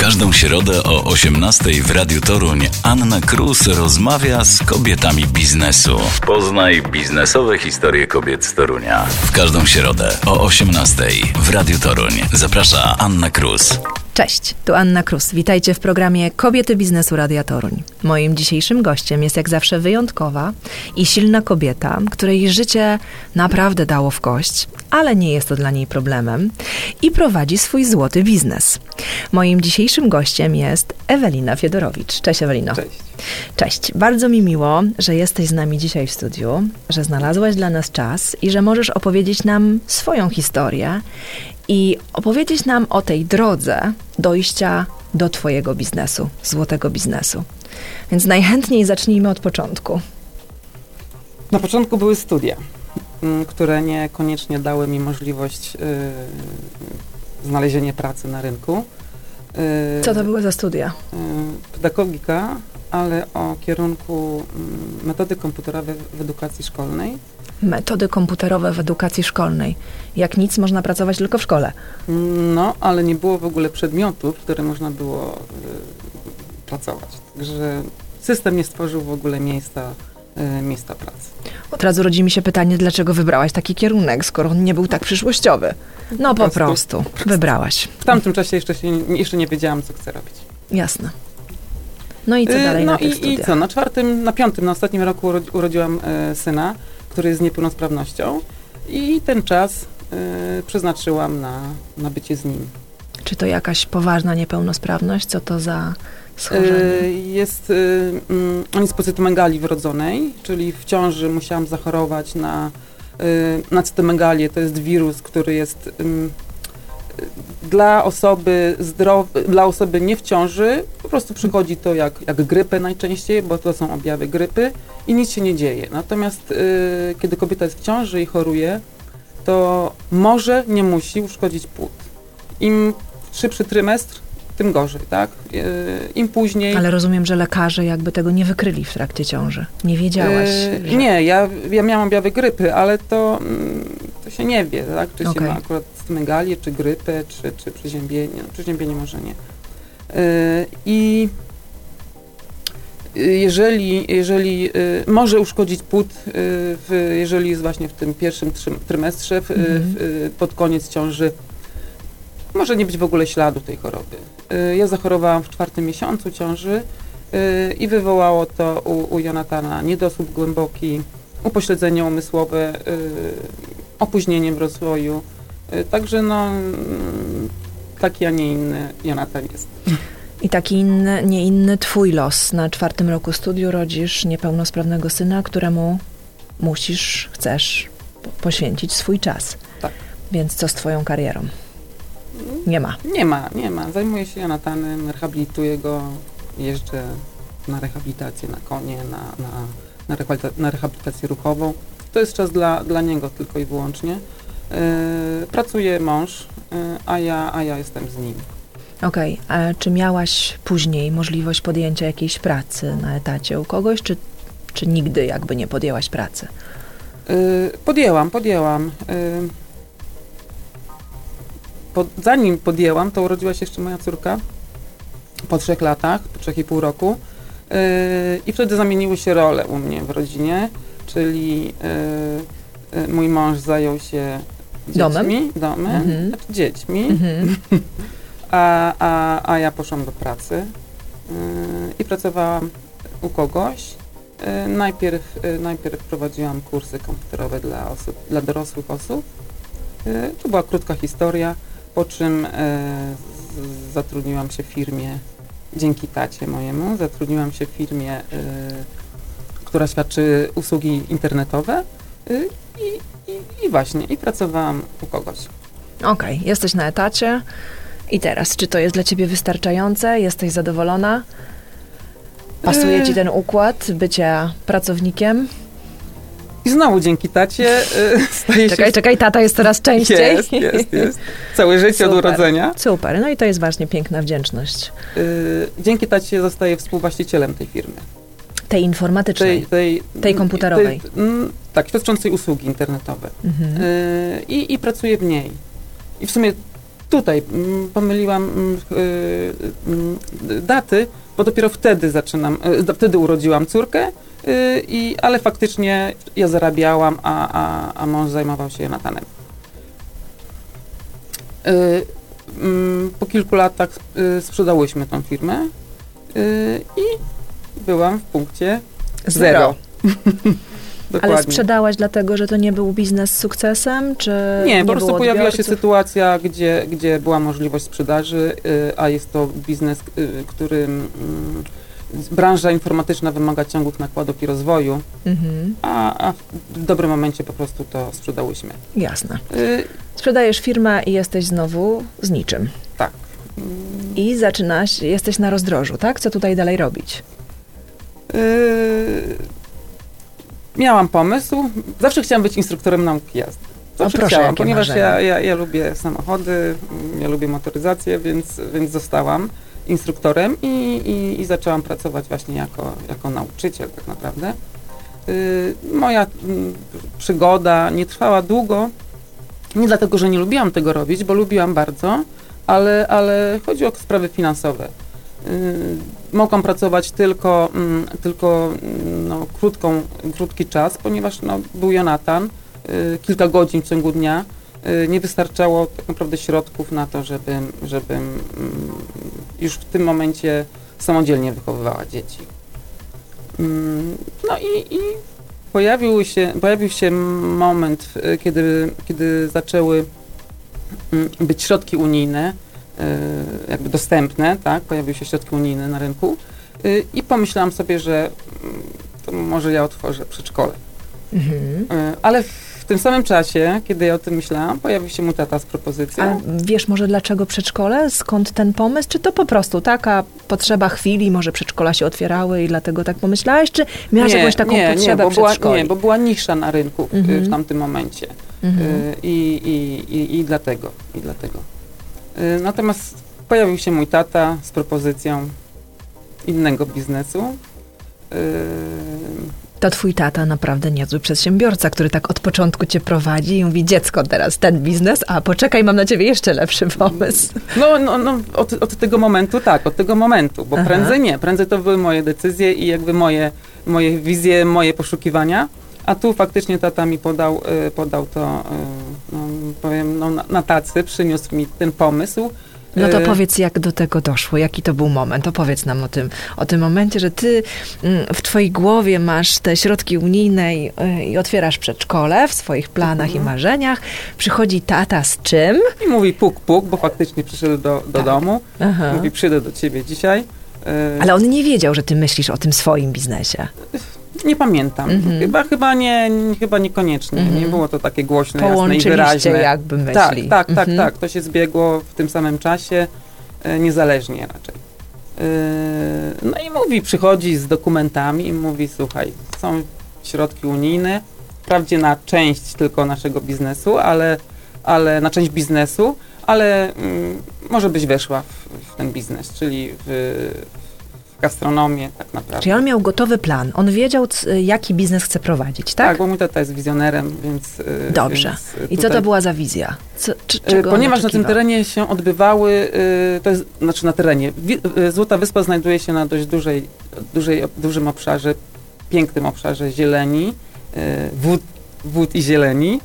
każdą środę o 18:00 w Radiu Toruń Anna Krus rozmawia z kobietami biznesu. Poznaj biznesowe historie kobiet z Torunia. W każdą środę o 18:00 w Radiu Toruń. Zaprasza Anna Krus. Cześć, tu Anna Krus. Witajcie w programie Kobiety Biznesu Radia Toruń. Moim dzisiejszym gościem jest jak zawsze wyjątkowa i silna kobieta, której życie naprawdę dało w kość, ale nie jest to dla niej problemem i prowadzi swój złoty biznes. Moim dzisiejszym gościem jest Ewelina Fiedorowicz. Cześć Ewelino. Cześć. Cześć. Bardzo mi miło, że jesteś z nami dzisiaj w studiu, że znalazłaś dla nas czas i że możesz opowiedzieć nam swoją historię i opowiedzieć nam o tej drodze dojścia do twojego biznesu, złotego biznesu. Więc najchętniej zacznijmy od początku. Na początku były studia, które niekoniecznie dały mi możliwość znalezienia pracy na rynku. Co to były za studia? Pedagogika, ale o kierunku metody komputerowe w edukacji szkolnej. Metody komputerowe w edukacji szkolnej. Jak nic, można pracować tylko w szkole. No, ale nie było w ogóle przedmiotów, które można było pracować. Także system nie stworzył w ogóle miejsca pracy. Od razu rodzi mi się pytanie, dlaczego wybrałaś taki kierunek, skoro on nie był tak przyszłościowy? No po prostu wybrałaś. W tamtym czasie jeszcze nie wiedziałam, co chcę robić. Jasne. No i co dalej na tych studiach? Na ostatnim roku urodziłam syna, który jest z niepełnosprawnością i ten czas przeznaczyłam na bycie z nim. Czy to jakaś poważna niepełnosprawność? Co to za schorzenie? On jest po cytomegalię wrodzonej, czyli w ciąży musiałam zachorować na cytomegalię. To jest wirus, który jest dla osoby zdrowej, dla osoby nie w ciąży, po prostu przychodzi to jak grypę najczęściej, bo to są objawy grypy i nic się nie dzieje. Natomiast kiedy kobieta jest w ciąży i choruje, to może, nie musi uszkodzić płód. Im szybszy trymestr, tym gorzej, tak? Im później... Ale rozumiem, że lekarze jakby tego nie wykryli w trakcie ciąży. Nie wiedziałaś? Że... Nie, ja miałam objawy grypy, ale to się nie wie, tak? Czy się ma akurat megalię, czy grypę, czy przeziębienie. Przeziębienie może nie. I jeżeli może uszkodzić płód, jeżeli jest właśnie w tym pierwszym trymestrze, pod koniec ciąży, może nie być w ogóle śladu tej choroby. Ja zachorowałam w 4. miesiącu ciąży i wywołało to u Jonatana niedosłup głęboki, upośledzenie umysłowe, opóźnienie w rozwoju. Także taki, a nie inny Jonatan jest. I taki inny, nie inny twój los. Na 4. roku studiów rodzisz niepełnosprawnego syna, któremu chcesz poświęcić swój czas. Tak. Więc co z twoją karierą? Nie ma. Zajmuję się Jonatanem, rehabilituję go, jeżdżę na rehabilitację na konie, na rehabilitację ruchową. To jest czas dla niego tylko i wyłącznie. Pracuje mąż, a ja jestem z nim. Okej, a czy miałaś później możliwość podjęcia jakiejś pracy na etacie u kogoś, czy nigdy jakby nie podjęłaś pracy? Podjęłam. Zanim podjęłam, to urodziła się jeszcze moja córka po 3 latach, po 3,5 roku i wtedy zamieniły się role u mnie w rodzinie, czyli mój mąż zajął się domem, znaczy dziećmi, a ja poszłam do pracy i pracowałam u kogoś. Najpierw prowadziłam kursy komputerowe dla dorosłych osób. To była krótka historia, po czym zatrudniłam się w firmie, dzięki tacie mojemu, która świadczy usługi internetowe i pracowałam u kogoś. Okej, jesteś na etacie i teraz, czy to jest dla ciebie wystarczające? Jesteś zadowolona? Pasuje ci ten układ bycia pracownikiem? I znowu dzięki tacie staje się... Czekaj, tata jest coraz częściej. Jest. Całe życie super, od urodzenia. Super, no i to jest właśnie piękna wdzięczność. Dzięki tacie zostaję współwłaścicielem tej firmy. Tej informatycznej, tej komputerowej. Tak, świadczącej usługi internetowe. I pracuję w niej. I w sumie Tutaj pomyliłam daty, bo dopiero wtedy wtedy urodziłam córkę, ale faktycznie ja zarabiałam, a mąż zajmował się Jonatanem. Po kilku latach sprzedałyśmy tą firmę i byłam w punkcie zero. Ale sprzedałaś dlatego, że to nie był biznes z sukcesem, czy nie po prostu pojawiła odbiorców? Się sytuacja, gdzie była możliwość sprzedaży, a jest to biznes, którym branża informatyczna wymaga ciągłych nakładów i rozwoju, a w dobrym momencie po prostu to sprzedałyśmy. Jasne. Sprzedajesz firmę i jesteś znowu z niczym. Tak. I jesteś na rozdrożu, tak? Co tutaj dalej robić? Miałam pomysł. Zawsze chciałam być instruktorem nauki jazdy. Zawsze chciałam, ponieważ ja lubię samochody, ja lubię motoryzację, więc zostałam instruktorem i zaczęłam pracować właśnie jako nauczyciel tak naprawdę. Moja przygoda nie trwała długo, nie dlatego, że nie lubiłam tego robić, bo lubiłam bardzo, ale chodzi o sprawy finansowe. Mogłam pracować tylko krótki czas, ponieważ był Jonatan, kilka godzin w ciągu dnia. Nie wystarczało tak naprawdę środków na to, żebym już w tym momencie samodzielnie wychowywała dzieci. I pojawił się moment, kiedy zaczęły być środki unijne, jakby dostępne, tak? Pojawiły się środki unijne na rynku i pomyślałam sobie, że to może ja otworzę przedszkole. Ale w tym samym czasie, kiedy ja o tym myślałam, pojawił się mój tata z propozycją. A wiesz może dlaczego przedszkole? Skąd ten pomysł? Czy to po prostu taka potrzeba chwili, może przedszkola się otwierały i dlatego tak pomyślałaś? Czy miałaś jakąś taką potrzebę przedszkoli? Nie, bo była nisza na rynku w tamtym momencie. I dlatego. Natomiast pojawił się mój tata z propozycją innego biznesu. To twój tata naprawdę niezły przedsiębiorca, który tak od początku cię prowadzi i mówi: dziecko, teraz ten biznes, a poczekaj, mam na ciebie jeszcze lepszy pomysł. Od tego momentu tak, bo prędzej to były moje decyzje i jakby moje wizje, moje poszukiwania, a tu faktycznie tata mi podał to, na tacy, przyniósł mi ten pomysł. No to powiedz, jak do tego doszło, jaki to był moment, opowiedz nam o tym momencie, że ty w twojej głowie masz te środki unijne i otwierasz przedszkole w swoich planach i marzeniach, przychodzi tata z czym? I mówi puk, puk, bo faktycznie przyszedł do domu, mówi: przyjdę do ciebie dzisiaj. Ale on nie wiedział, że ty myślisz o tym swoim biznesie. Nie pamiętam. Chyba niekoniecznie. Nie było to takie głośne, jasne i wyraźne. Jakby myśli. Tak. To się zbiegło w tym samym czasie, niezależnie raczej. I mówi, przychodzi z dokumentami i mówi: słuchaj, są środki unijne, wprawdzie na część tylko naszego biznesu, ale na część biznesu, ale może byś weszła w ten biznes, czyli gastronomię, tak naprawdę. Czyli on miał gotowy plan. On wiedział, jaki biznes chce prowadzić, tak? Tak, bo mój tata jest wizjonerem, więc... Dobrze. Więc I co to była za wizja? Ponieważ na tym terenie się odbywały... na terenie. Złota Wyspa znajduje się na dość dużym obszarze, pięknym obszarze zieleni, wód i zieleni.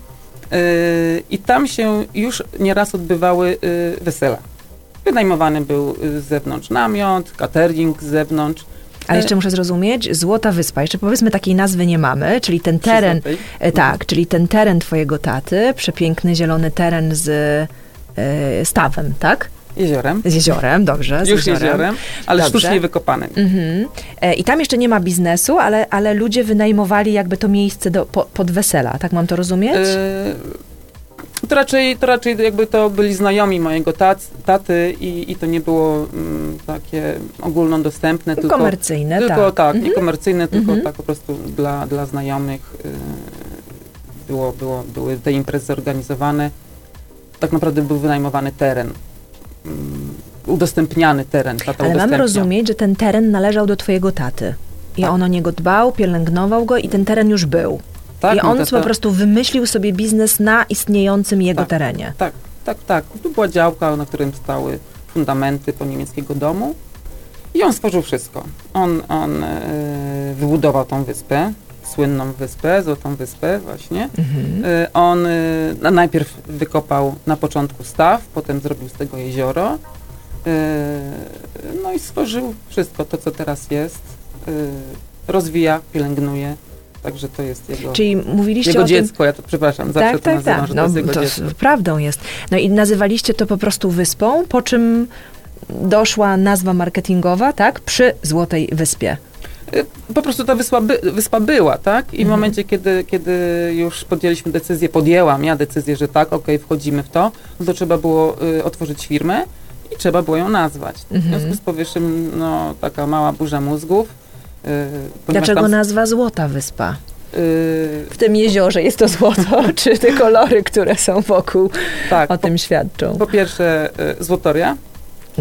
I tam się już nieraz odbywały wesela. Wynajmowany był z zewnątrz namiot, catering z zewnątrz. Ale jeszcze muszę zrozumieć, Złota Wyspa, jeszcze powiedzmy takiej nazwy nie mamy, czyli ten teren, czyli ten teren twojego taty, przepiękny zielony teren z stawem, tak? Jeziorem. Z jeziorem, dobrze. Już jeziorem, ale dobrze. Sztucznie wykopanym. I tam jeszcze nie ma biznesu, ale ludzie wynajmowali jakby to miejsce pod wesela, tak mam to rozumieć? To raczej jakby to byli znajomi mojego taty i to nie było takie ogólnodostępne, tylko... Komercyjne, tak. Niekomercyjne, tylko tak po prostu dla znajomych były te imprezy zorganizowane. Tak naprawdę był wynajmowany teren. Udostępniany teren. Ale mamy rozumieć, że ten teren należał do twojego taty. I on o niego dbał, pielęgnował go i ten teren już był. I on po prostu wymyślił sobie biznes na istniejącym jego terenie. Tak, Tak. Tu była działka, na którym stały fundamenty po niemieckiego domu i on stworzył wszystko. On wybudował tą wyspę, słynną wyspę, Złotą Wyspę właśnie. Mhm. On najpierw wykopał na początku staw, potem zrobił z tego jezioro. No i stworzył wszystko to, co teraz jest. Rozwija, pielęgnuje. Także to jest jego, czyli mówiliście jego o dziecko, tym... ja to przepraszam, zawsze tak, to tak, nazywam, tak. Że to jest jego to dziecko. Prawdą jest. No i nazywaliście to po prostu wyspą, po czym doszła nazwa marketingowa, tak? Przy Złotej Wyspie. Po prostu ta wyspa była, tak? I w momencie, kiedy już podjęłam decyzję, że tak, okej, wchodzimy w to, to trzeba było otworzyć firmę i trzeba było ją nazwać. W związku z powyższym, no, taka mała burza mózgów. Dlaczego nazwa Złota Wyspa? W tym jeziorze jest to złoto, czy te kolory, które są wokół, tak, o tym świadczą? Po pierwsze złotoria,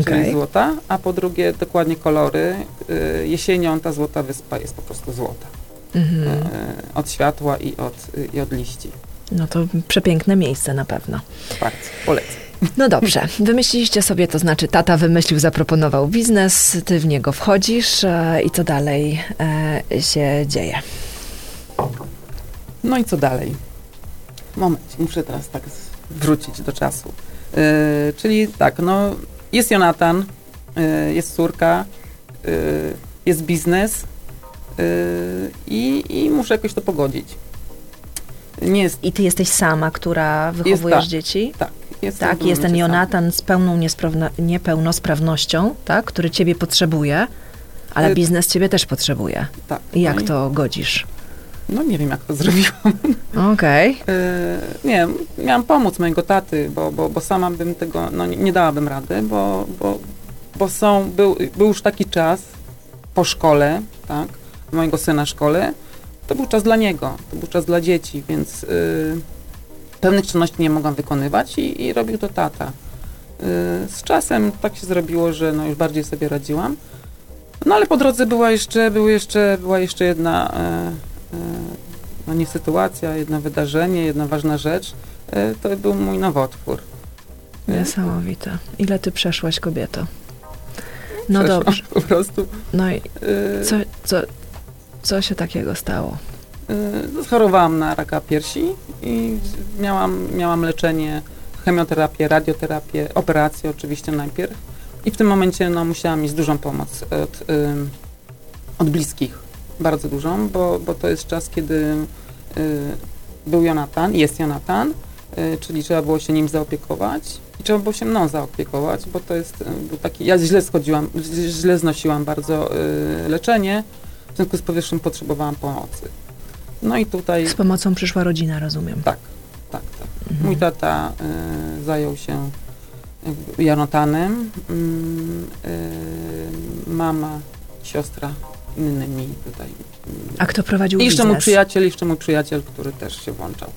czyli złota, a po drugie dokładnie kolory. Jesienią ta Złota Wyspa jest po prostu złota. Od światła i od liści. No to przepiękne miejsce na pewno. Bardzo, polecam. No dobrze, wymyśliliście sobie, to znaczy tata wymyślił, zaproponował biznes, ty w niego wchodzisz i co dalej się dzieje? No i co dalej? Moment, muszę teraz tak wrócić do czasu. Czyli tak, no jest Jonatan, jest córka, jest biznes i muszę jakoś to pogodzić. Nie jest... I ty jesteś sama, która wychowujesz dzieci? Tak. Jest ten Jonatan z pełną niepełnosprawnością, tak, który ciebie potrzebuje, ale biznes ciebie też potrzebuje. Tak. I jak to godzisz? No nie wiem, jak to zrobiłam. Okej. Nie, miałam pomóc mojego taty, bo sama bym tego, no nie dałabym rady, był już taki czas po szkole, tak, mojego syna w szkole, to był czas dla niego, to był czas dla dzieci, więc... Pewnych czynności nie mogłam wykonywać i robił to tata. Z czasem tak się zrobiło, że no już bardziej sobie radziłam. No ale po drodze była jeszcze jedna nie sytuacja, jedno wydarzenie, jedna ważna rzecz. To był mój nowotwór. Niesamowite. Ile ty przeszłaś, kobieto? No przeszłam, dobrze. Po prostu. No i co się takiego stało? Schorowałam na raka piersi i miałam leczenie, chemioterapię, radioterapię, operację oczywiście najpierw i w tym momencie no, musiałam mieć dużą pomoc od bliskich, bardzo dużą, bo to jest czas, kiedy jest Jonatan, czyli trzeba było się nim zaopiekować i trzeba było się mną zaopiekować, bo to jest taki, ja źle znosiłam bardzo leczenie, w związku z powyższym potrzebowałam pomocy. No i tutaj... Z pomocą przyszła rodzina, rozumiem. Tak. Mhm. Mój tata zajął się Jonanem, mama, siostra, innymi tutaj. A kto prowadził biznes? Jeszcze mój przyjaciel, który też się włączał.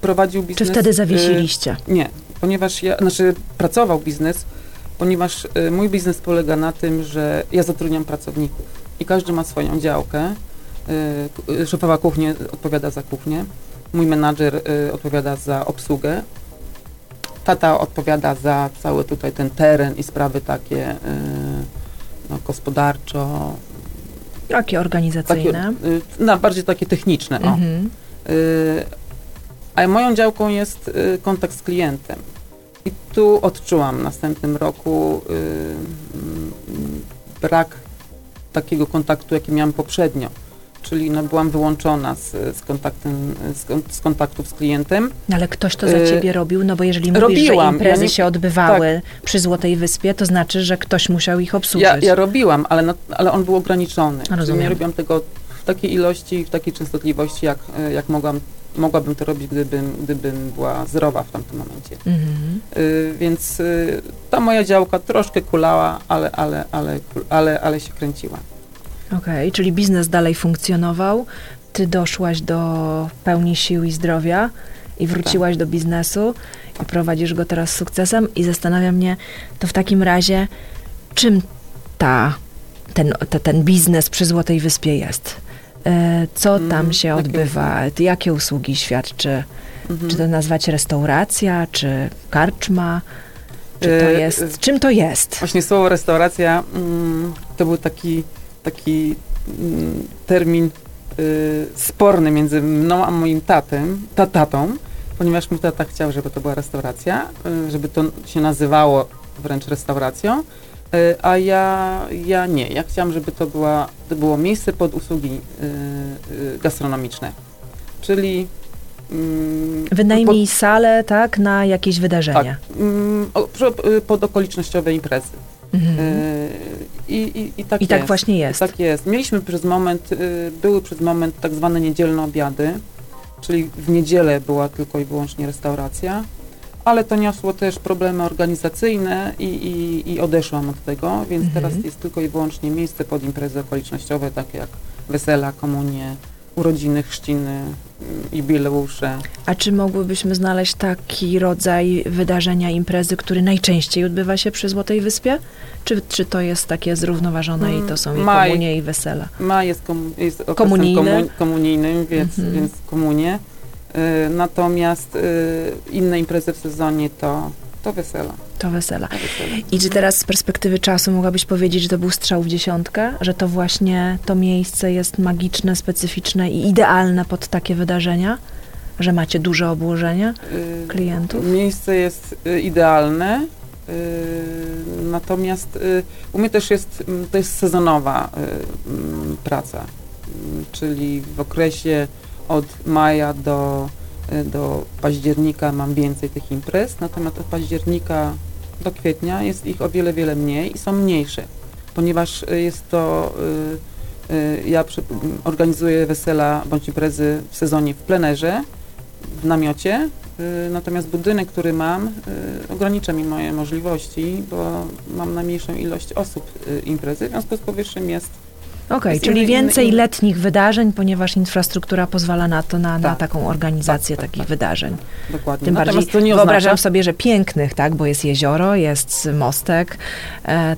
Prowadził biznes... Czy wtedy zawiesiliście? Nie, ponieważ pracował biznes, ponieważ mój biznes polega na tym, że ja zatrudniam pracowników i każdy ma swoją działkę. Szefowa kuchni odpowiada za kuchnię, mój menadżer odpowiada za obsługę, tata odpowiada za cały tutaj ten teren i sprawy takie gospodarczo. Jakie organizacyjne? Bardziej takie techniczne. Mhm. A moją działką jest kontakt z klientem. I tu odczułam w następnym roku brak takiego kontaktu, jaki miałam poprzednio. Czyli byłam wyłączona z kontaktów z klientem. No ale ktoś to za ciebie robił, no bo jeżeli mówisz, że imprezy się odbywały przy Złotej Wyspie, to znaczy, że ktoś musiał ich obsłużyć. Ja robiłam, ale on był ograniczony. Rozumiem. Nie robiłam tego w takiej ilości, w takiej częstotliwości, jak mogłabym to robić, gdybym była zdrowa w tamtym momencie. Mhm. Więc ta moja działka troszkę kulała, ale się kręciła. Okej, czyli biznes dalej funkcjonował, ty doszłaś do pełni sił i zdrowia i wróciłaś do biznesu i prowadzisz go teraz z sukcesem i zastanawia mnie, to w takim razie, czym ten biznes przy Złotej Wyspie jest? Co tam się odbywa? Jakie usługi świadczy? Mhm. Czy to nazwać restauracja, czy karczma? Czy to jest, czym to jest? Właśnie słowo restauracja to był taki termin sporny między mną a moim tatą, ponieważ mój tata chciał, żeby to była restauracja, żeby to się nazywało wręcz restauracją, a ja nie. Ja chciałam, żeby to było miejsce pod usługi gastronomiczne, czyli... Wynajmij salę, tak, na jakieś wydarzenia. Tak, pod okolicznościowe imprezy. Mhm. I tak właśnie jest. I tak jest. Mieliśmy były przez moment tak zwane niedzielne obiady, czyli w niedzielę była tylko i wyłącznie restauracja, ale to niosło też problemy organizacyjne i odeszłam od tego, więc teraz jest tylko i wyłącznie miejsce pod imprezy okolicznościowe, takie jak wesela, komunie, urodziny, chrzciny, jubileusze. A czy mogłybyśmy znaleźć taki rodzaj wydarzenia, imprezy, który najczęściej odbywa się przy Złotej Wyspie? Czy to jest takie zrównoważone i to są i komunie, i wesela? Maj jest okresem komunijnym, więc komunie. Natomiast inne imprezy w sezonie to wesela. I czy teraz z perspektywy czasu mogłabyś powiedzieć, że to był strzał w dziesiątkę? Że to właśnie to miejsce jest magiczne, specyficzne i idealne pod takie wydarzenia? Że macie duże obłożenie klientów? Miejsce jest idealne, natomiast u mnie też to jest sezonowa praca, czyli w okresie od maja do października mam więcej tych imprez, natomiast od października do kwietnia jest ich o wiele, wiele mniej i są mniejsze, ponieważ jest to, ja organizuję wesela bądź imprezy w sezonie w plenerze, w namiocie, natomiast budynek, który mam, ogranicza mi moje możliwości, bo mam najmniejszą ilość osób imprezy, w związku z powyższym jest... Okej, czyli więcej letnich wydarzeń, ponieważ infrastruktura pozwala na to, na taką organizację takich wydarzeń. Dokładnie. Tym bardziej wyobrażam sobie, że pięknych, tak, bo jest jezioro, jest mostek,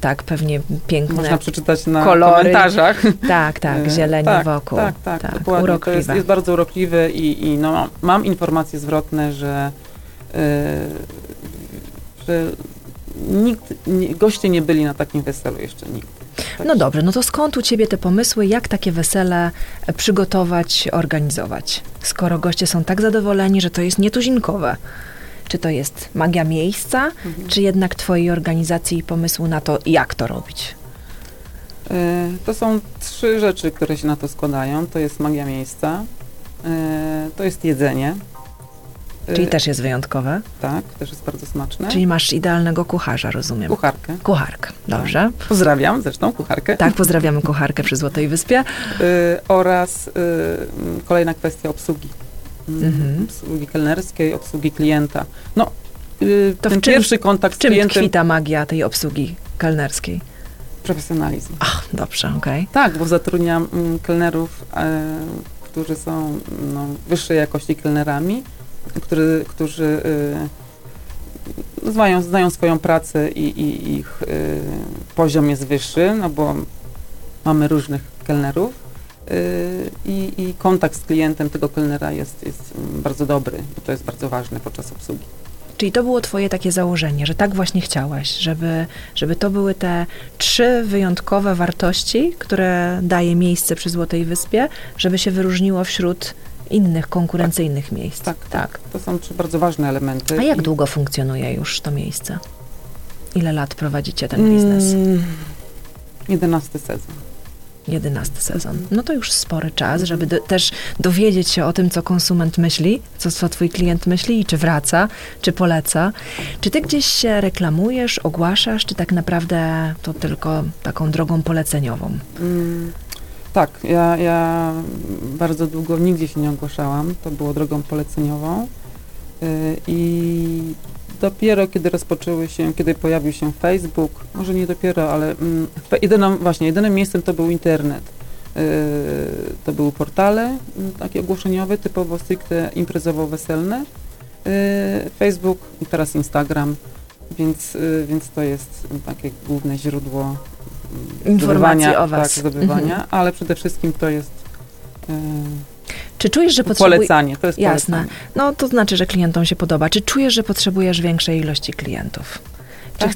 tak, pewnie piękne kolory. Można przeczytać na komentarzach. Tak, zieleni wokół. Tak, dokładnie. To jest bardzo urokliwe i no, mam informacje zwrotne, że goście nie byli na takim weselu jeszcze nigdy. No dobrze, no to skąd u ciebie te pomysły, jak takie wesele przygotować, organizować? Skoro goście są tak zadowoleni, że to jest nietuzinkowe. Czy to jest magia miejsca, czy jednak twojej organizacji i pomysłu na to, jak to robić? To są trzy rzeczy, które się na to składają. To jest magia miejsca, to jest jedzenie. Czyli też jest wyjątkowe? Tak, też jest bardzo smaczne. Czyli masz idealnego kucharza, rozumiem. Kucharkę, dobrze. Tak. Pozdrawiam zresztą kucharkę. Tak, pozdrawiamy kucharkę przy Złotej Wyspie. Oraz kolejna kwestia obsługi. Obsługi kelnerskiej, obsługi klienta. No, to ten pierwszy kontakt z klientem... W czym tkwi ta magia tej obsługi kelnerskiej? Profesjonalizm. Ach, dobrze, okej. Tak, bo zatrudniam kelnerów, którzy są wyższej jakości kelnerami, którzy znają swoją pracę i ich poziom jest wyższy, no bo mamy różnych kelnerów i kontakt z klientem tego kelnera jest bardzo dobry, bo to jest bardzo ważne podczas obsługi. Czyli to było twoje takie założenie, że tak właśnie chciałaś, żeby to były te trzy wyjątkowe wartości, które daje miejsce przy Złotej Wyspie, żeby się wyróżniło wśród innych konkurencyjnych miejsc. Tak. To są trzy bardzo ważne elementy. A jak długo funkcjonuje już to miejsce? Ile lat prowadzicie ten biznes? 11 sezon. 11 sezon. No to już spory czas, żeby też dowiedzieć się o tym, co konsument myśli, co twój klient myśli i czy wraca, czy poleca. Czy ty gdzieś się reklamujesz, ogłaszasz, czy tak naprawdę to tylko taką drogą poleceniową? Tak, ja bardzo długo nigdzie się nie ogłaszałam, to było drogą poleceniową i dopiero kiedy pojawił się Facebook, może nie dopiero, ale jedynym miejscem to był internet. To były portale takie ogłoszeniowe, typowo stricte imprezowo-weselne, Facebook i teraz Instagram, więc to jest takie główne źródło informacji o was. Zdobywania, ale przede wszystkim to jest Czy czujesz, że potrzebujesz... Polecanie, to jest jasne. Polecanie. No to znaczy, że klientom się podoba. Czy czujesz, że potrzebujesz większej ilości klientów? Tak.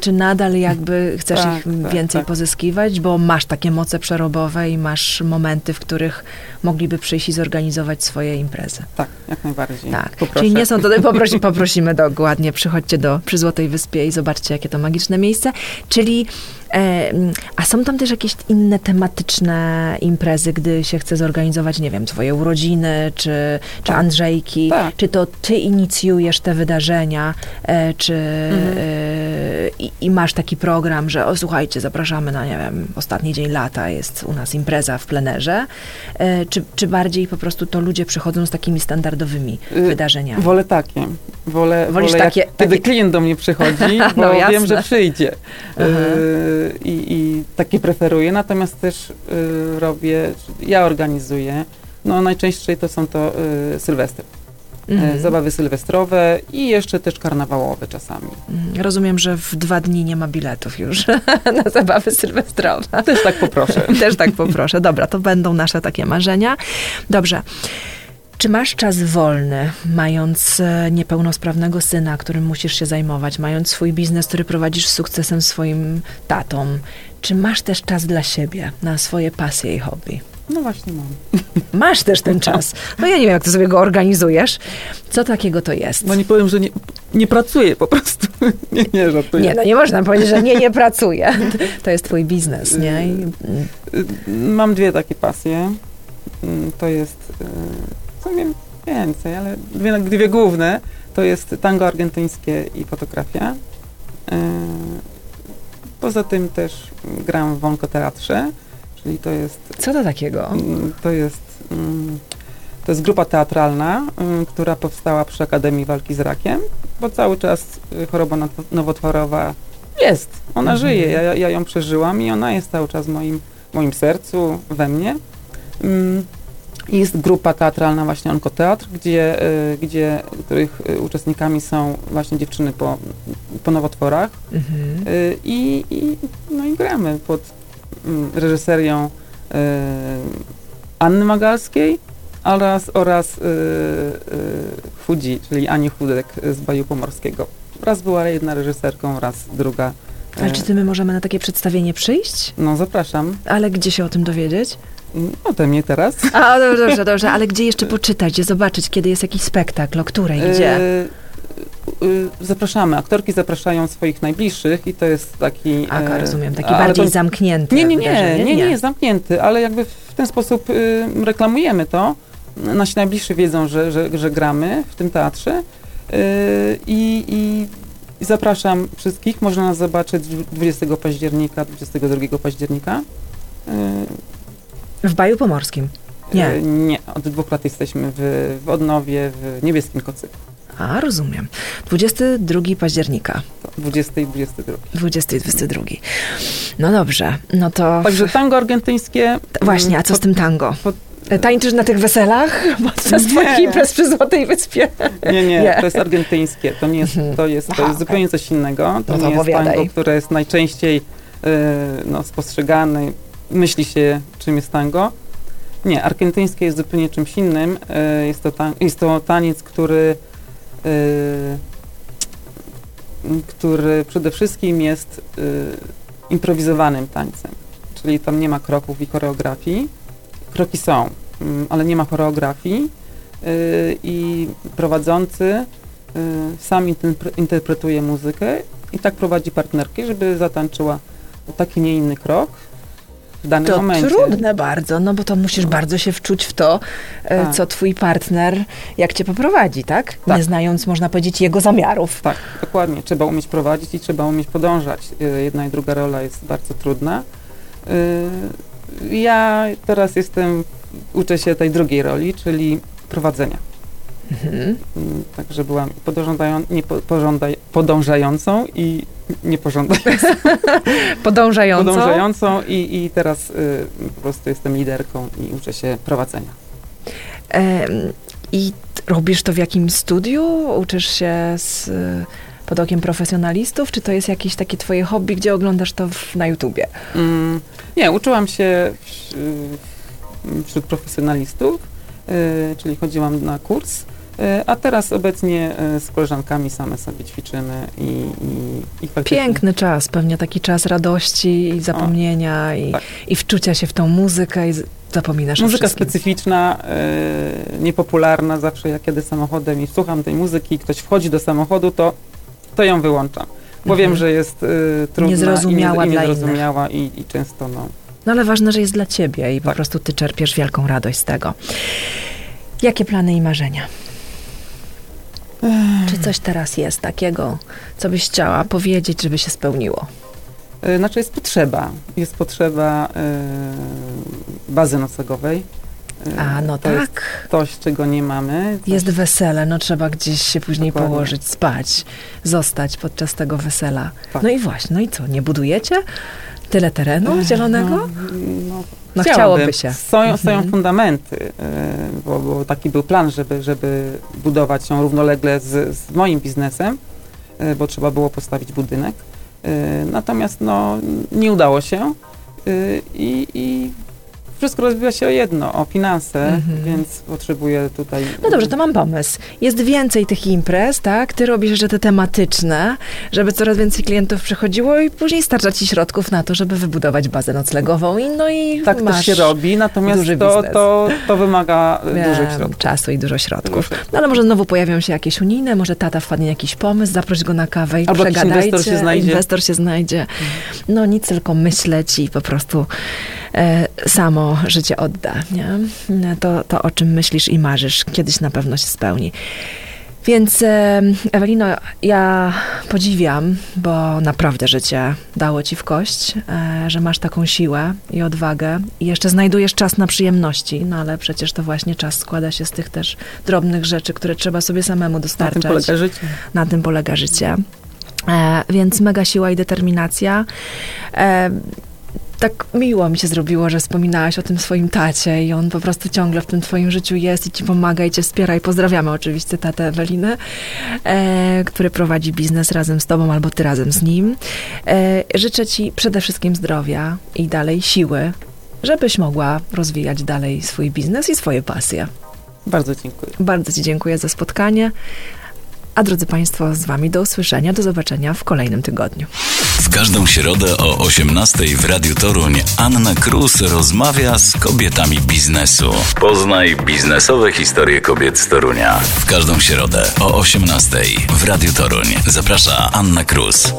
Czy nadal jakby chcesz ich więcej pozyskiwać, bo masz takie moce przerobowe i masz momenty, w których mogliby przyjść i zorganizować swoje imprezy. Tak, jak najbardziej. Tak. Czyli nie są to, poprosimy dokładnie, przychodźcie przy Złotej Wyspie i zobaczcie, jakie to magiczne miejsce. Czyli, a są tam też jakieś inne tematyczne imprezy, gdy się chce zorganizować, nie wiem, twoje urodziny, czy Andrzejki, czy to ty inicjujesz te wydarzenia, czy... Mhm. I masz taki program, że słuchajcie, zapraszamy na, nie wiem, ostatni dzień lata, jest u nas impreza w plenerze, czy bardziej po prostu to ludzie przychodzą z takimi standardowymi wydarzeniami? Wolę takie. Kiedy klient do mnie przychodzi, bo wiem, że przyjdzie. I takie preferuję, natomiast też organizuję. No najczęściej to są to sylwestry. Mhm. Zabawy sylwestrowe i jeszcze też karnawałowe czasami. Rozumiem, że w 2 dni nie ma biletów już na zabawy sylwestrowe. Też tak poproszę. Dobra, to będą nasze takie marzenia. Dobrze. Czy masz czas wolny, mając niepełnosprawnego syna, którym musisz się zajmować, mając swój biznes, który prowadzisz z sukcesem swoim tatą? Czy masz też czas dla siebie, na swoje pasje i hobby? No właśnie mam. Masz też ten czas. No ja nie wiem, jak ty sobie go organizujesz. Co takiego to jest? No nie powiem, że nie pracuję po prostu. Nie żartuję. Nie, no nie można powiedzieć, że nie pracuję. To jest twój biznes, nie? Mam 2 takie pasje. To jest, co wiem, więcej, ale 2 główne. To jest tango argentyńskie i fotografia. Poza tym też gram w Onkoteatrze. I to jest... Co to takiego? To jest grupa teatralna, która powstała przy Akademii Walki z Rakiem, bo cały czas choroba nowotworowa jest. Ona żyje, ja ją przeżyłam i ona jest cały czas w moim sercu, we mnie. Jest grupa teatralna właśnie Onkoteatr, których uczestnikami są właśnie dziewczyny po nowotworach. I gramy pod reżyserią Anny Magalskiej oraz Chudzi, czyli Ani Chudek z Baju Pomorskiego. Raz była jedna reżyserką, raz druga. Ale czy my możemy na takie przedstawienie przyjść? No zapraszam. Ale gdzie się o tym dowiedzieć? Ode mnie teraz. A, dobrze, ale gdzie jeszcze poczytać, gdzie zobaczyć, kiedy jest jakiś spektakl, o której, gdzie? Zapraszamy. Aktorki zapraszają swoich najbliższych i to jest taki... rozumiem, taki bardziej zamknięty. Nie, jest zamknięty, ale jakby w ten sposób reklamujemy to. Nasi najbliżsi wiedzą, że gramy w tym teatrze i zapraszam wszystkich. Można nas zobaczyć 22 października. W Baju Pomorskim? Nie, od 2 lat jesteśmy w Odnowie, w Niebieskim Kocy. A, rozumiem. 22 października. 20 i 22. 20 i 22. No dobrze, no to... Także tango argentyńskie... Właśnie, a co z tym tango? Tańczysz na tych weselach? Podczas twoich imprez przy Złotej Wyspie? Nie, to jest argentyńskie. To nie jest, to jest zupełnie coś innego. To nie jest tango, które jest najczęściej spostrzegane. Myśli się, czym jest tango. Nie, argentyńskie jest zupełnie czymś innym. Jest to taniec, który przede wszystkim jest improwizowanym tańcem, czyli tam nie ma kroków i choreografii. Kroki są, ale nie ma choreografii i prowadzący sam interpretuje muzykę i tak prowadzi partnerki, żeby zatańczyła taki, nie inny krok. To momencie. Trudne bardzo, no bo to musisz bardzo się wczuć w to, co twój partner, jak cię poprowadzi, tak? Nie znając, można powiedzieć, jego zamiarów. Tak, dokładnie. Trzeba umieć prowadzić i trzeba umieć podążać. Jedna i druga rola jest bardzo trudna. Ja teraz uczę się tej drugiej roli, czyli prowadzenia. Mhm. Także byłam podążającą i niepożądającą. Podążającą i teraz po prostu jestem liderką i uczę się prowadzenia. I robisz to w jakim studiu? Uczysz się pod okiem profesjonalistów? Czy to jest jakieś takie twoje hobby, gdzie oglądasz to na YouTubie? Nie, uczyłam się wśród profesjonalistów. czyli chodziłam na kurs, a teraz obecnie z koleżankami same sobie ćwiczymy i faktycznie... Piękny czas, pewnie taki czas radości i zapomnienia i wczucia się w tą muzykę i zapominasz o wszystkim. Muzyka specyficzna, niepopularna, zawsze jak jadę samochodem i słucham tej muzyki i ktoś wchodzi do samochodu, to ją wyłączam, bo wiem, że jest trudna niezrozumiała i często No ale ważne, że jest dla ciebie i po prostu ty czerpiesz wielką radość z tego. Jakie plany i marzenia? Czy coś teraz jest takiego, co byś chciała powiedzieć, żeby się spełniło? Znaczy jest potrzeba bazy nocegowej. To jest coś, czego nie mamy. Coś. Jest wesele, trzeba gdzieś się później położyć, spać, zostać podczas tego wesela. Tak. No i właśnie, no i co, nie budujecie? Tyle terenu zielonego? No chciałoby się. Stoją fundamenty, bo taki był plan, żeby budować ją równolegle z moim biznesem, bo trzeba było postawić budynek. Natomiast nie udało się i wszystko rozbiło się o jedno, o finanse, więc potrzebuję tutaj... No dobrze, to mam pomysł. Jest więcej tych imprez, tak? Ty robisz jeszcze te tematyczne, żeby coraz więcej klientów przychodziło i później starcza ci środków na to, żeby wybudować bazę noclegową i tak to się robi, natomiast to wymaga dużych środków. Czasu i dużo środków. No ale może znowu pojawią się jakieś unijne, może tata wpadnie jakiś pomysł, zaproś go na kawę i przegadajcie. Inwestor się znajdzie. No nic, tylko myśleć i po prostu samo życie odda, nie? To, o czym myślisz i marzysz, kiedyś na pewno się spełni. Więc Ewelino, ja podziwiam, bo naprawdę życie dało ci w kość, że masz taką siłę i odwagę i jeszcze znajdujesz czas na przyjemności, ale przecież to właśnie czas składa się z tych też drobnych rzeczy, które trzeba sobie samemu dostarczać. Na tym polega życie. Więc mega siła i determinacja. Tak miło mi się zrobiło, że wspominałaś o tym swoim tacie i on po prostu ciągle w tym twoim życiu jest i ci pomaga i cię wspiera i pozdrawiamy oczywiście tatę Ewelinę, który prowadzi biznes razem z tobą albo ty razem z nim. Życzę ci przede wszystkim zdrowia i dalej siły, żebyś mogła rozwijać dalej swój biznes i swoje pasje. Bardzo dziękuję. Bardzo ci dziękuję za spotkanie. A drodzy Państwo, z Wami do usłyszenia, do zobaczenia w kolejnym tygodniu. W każdą środę o 18:00 w Radiu Toruń Anna Krus rozmawia z kobietami biznesu. Poznaj biznesowe historie kobiet z Torunia. W każdą środę o 18:00 w Radiu Toruń zaprasza Anna Krus.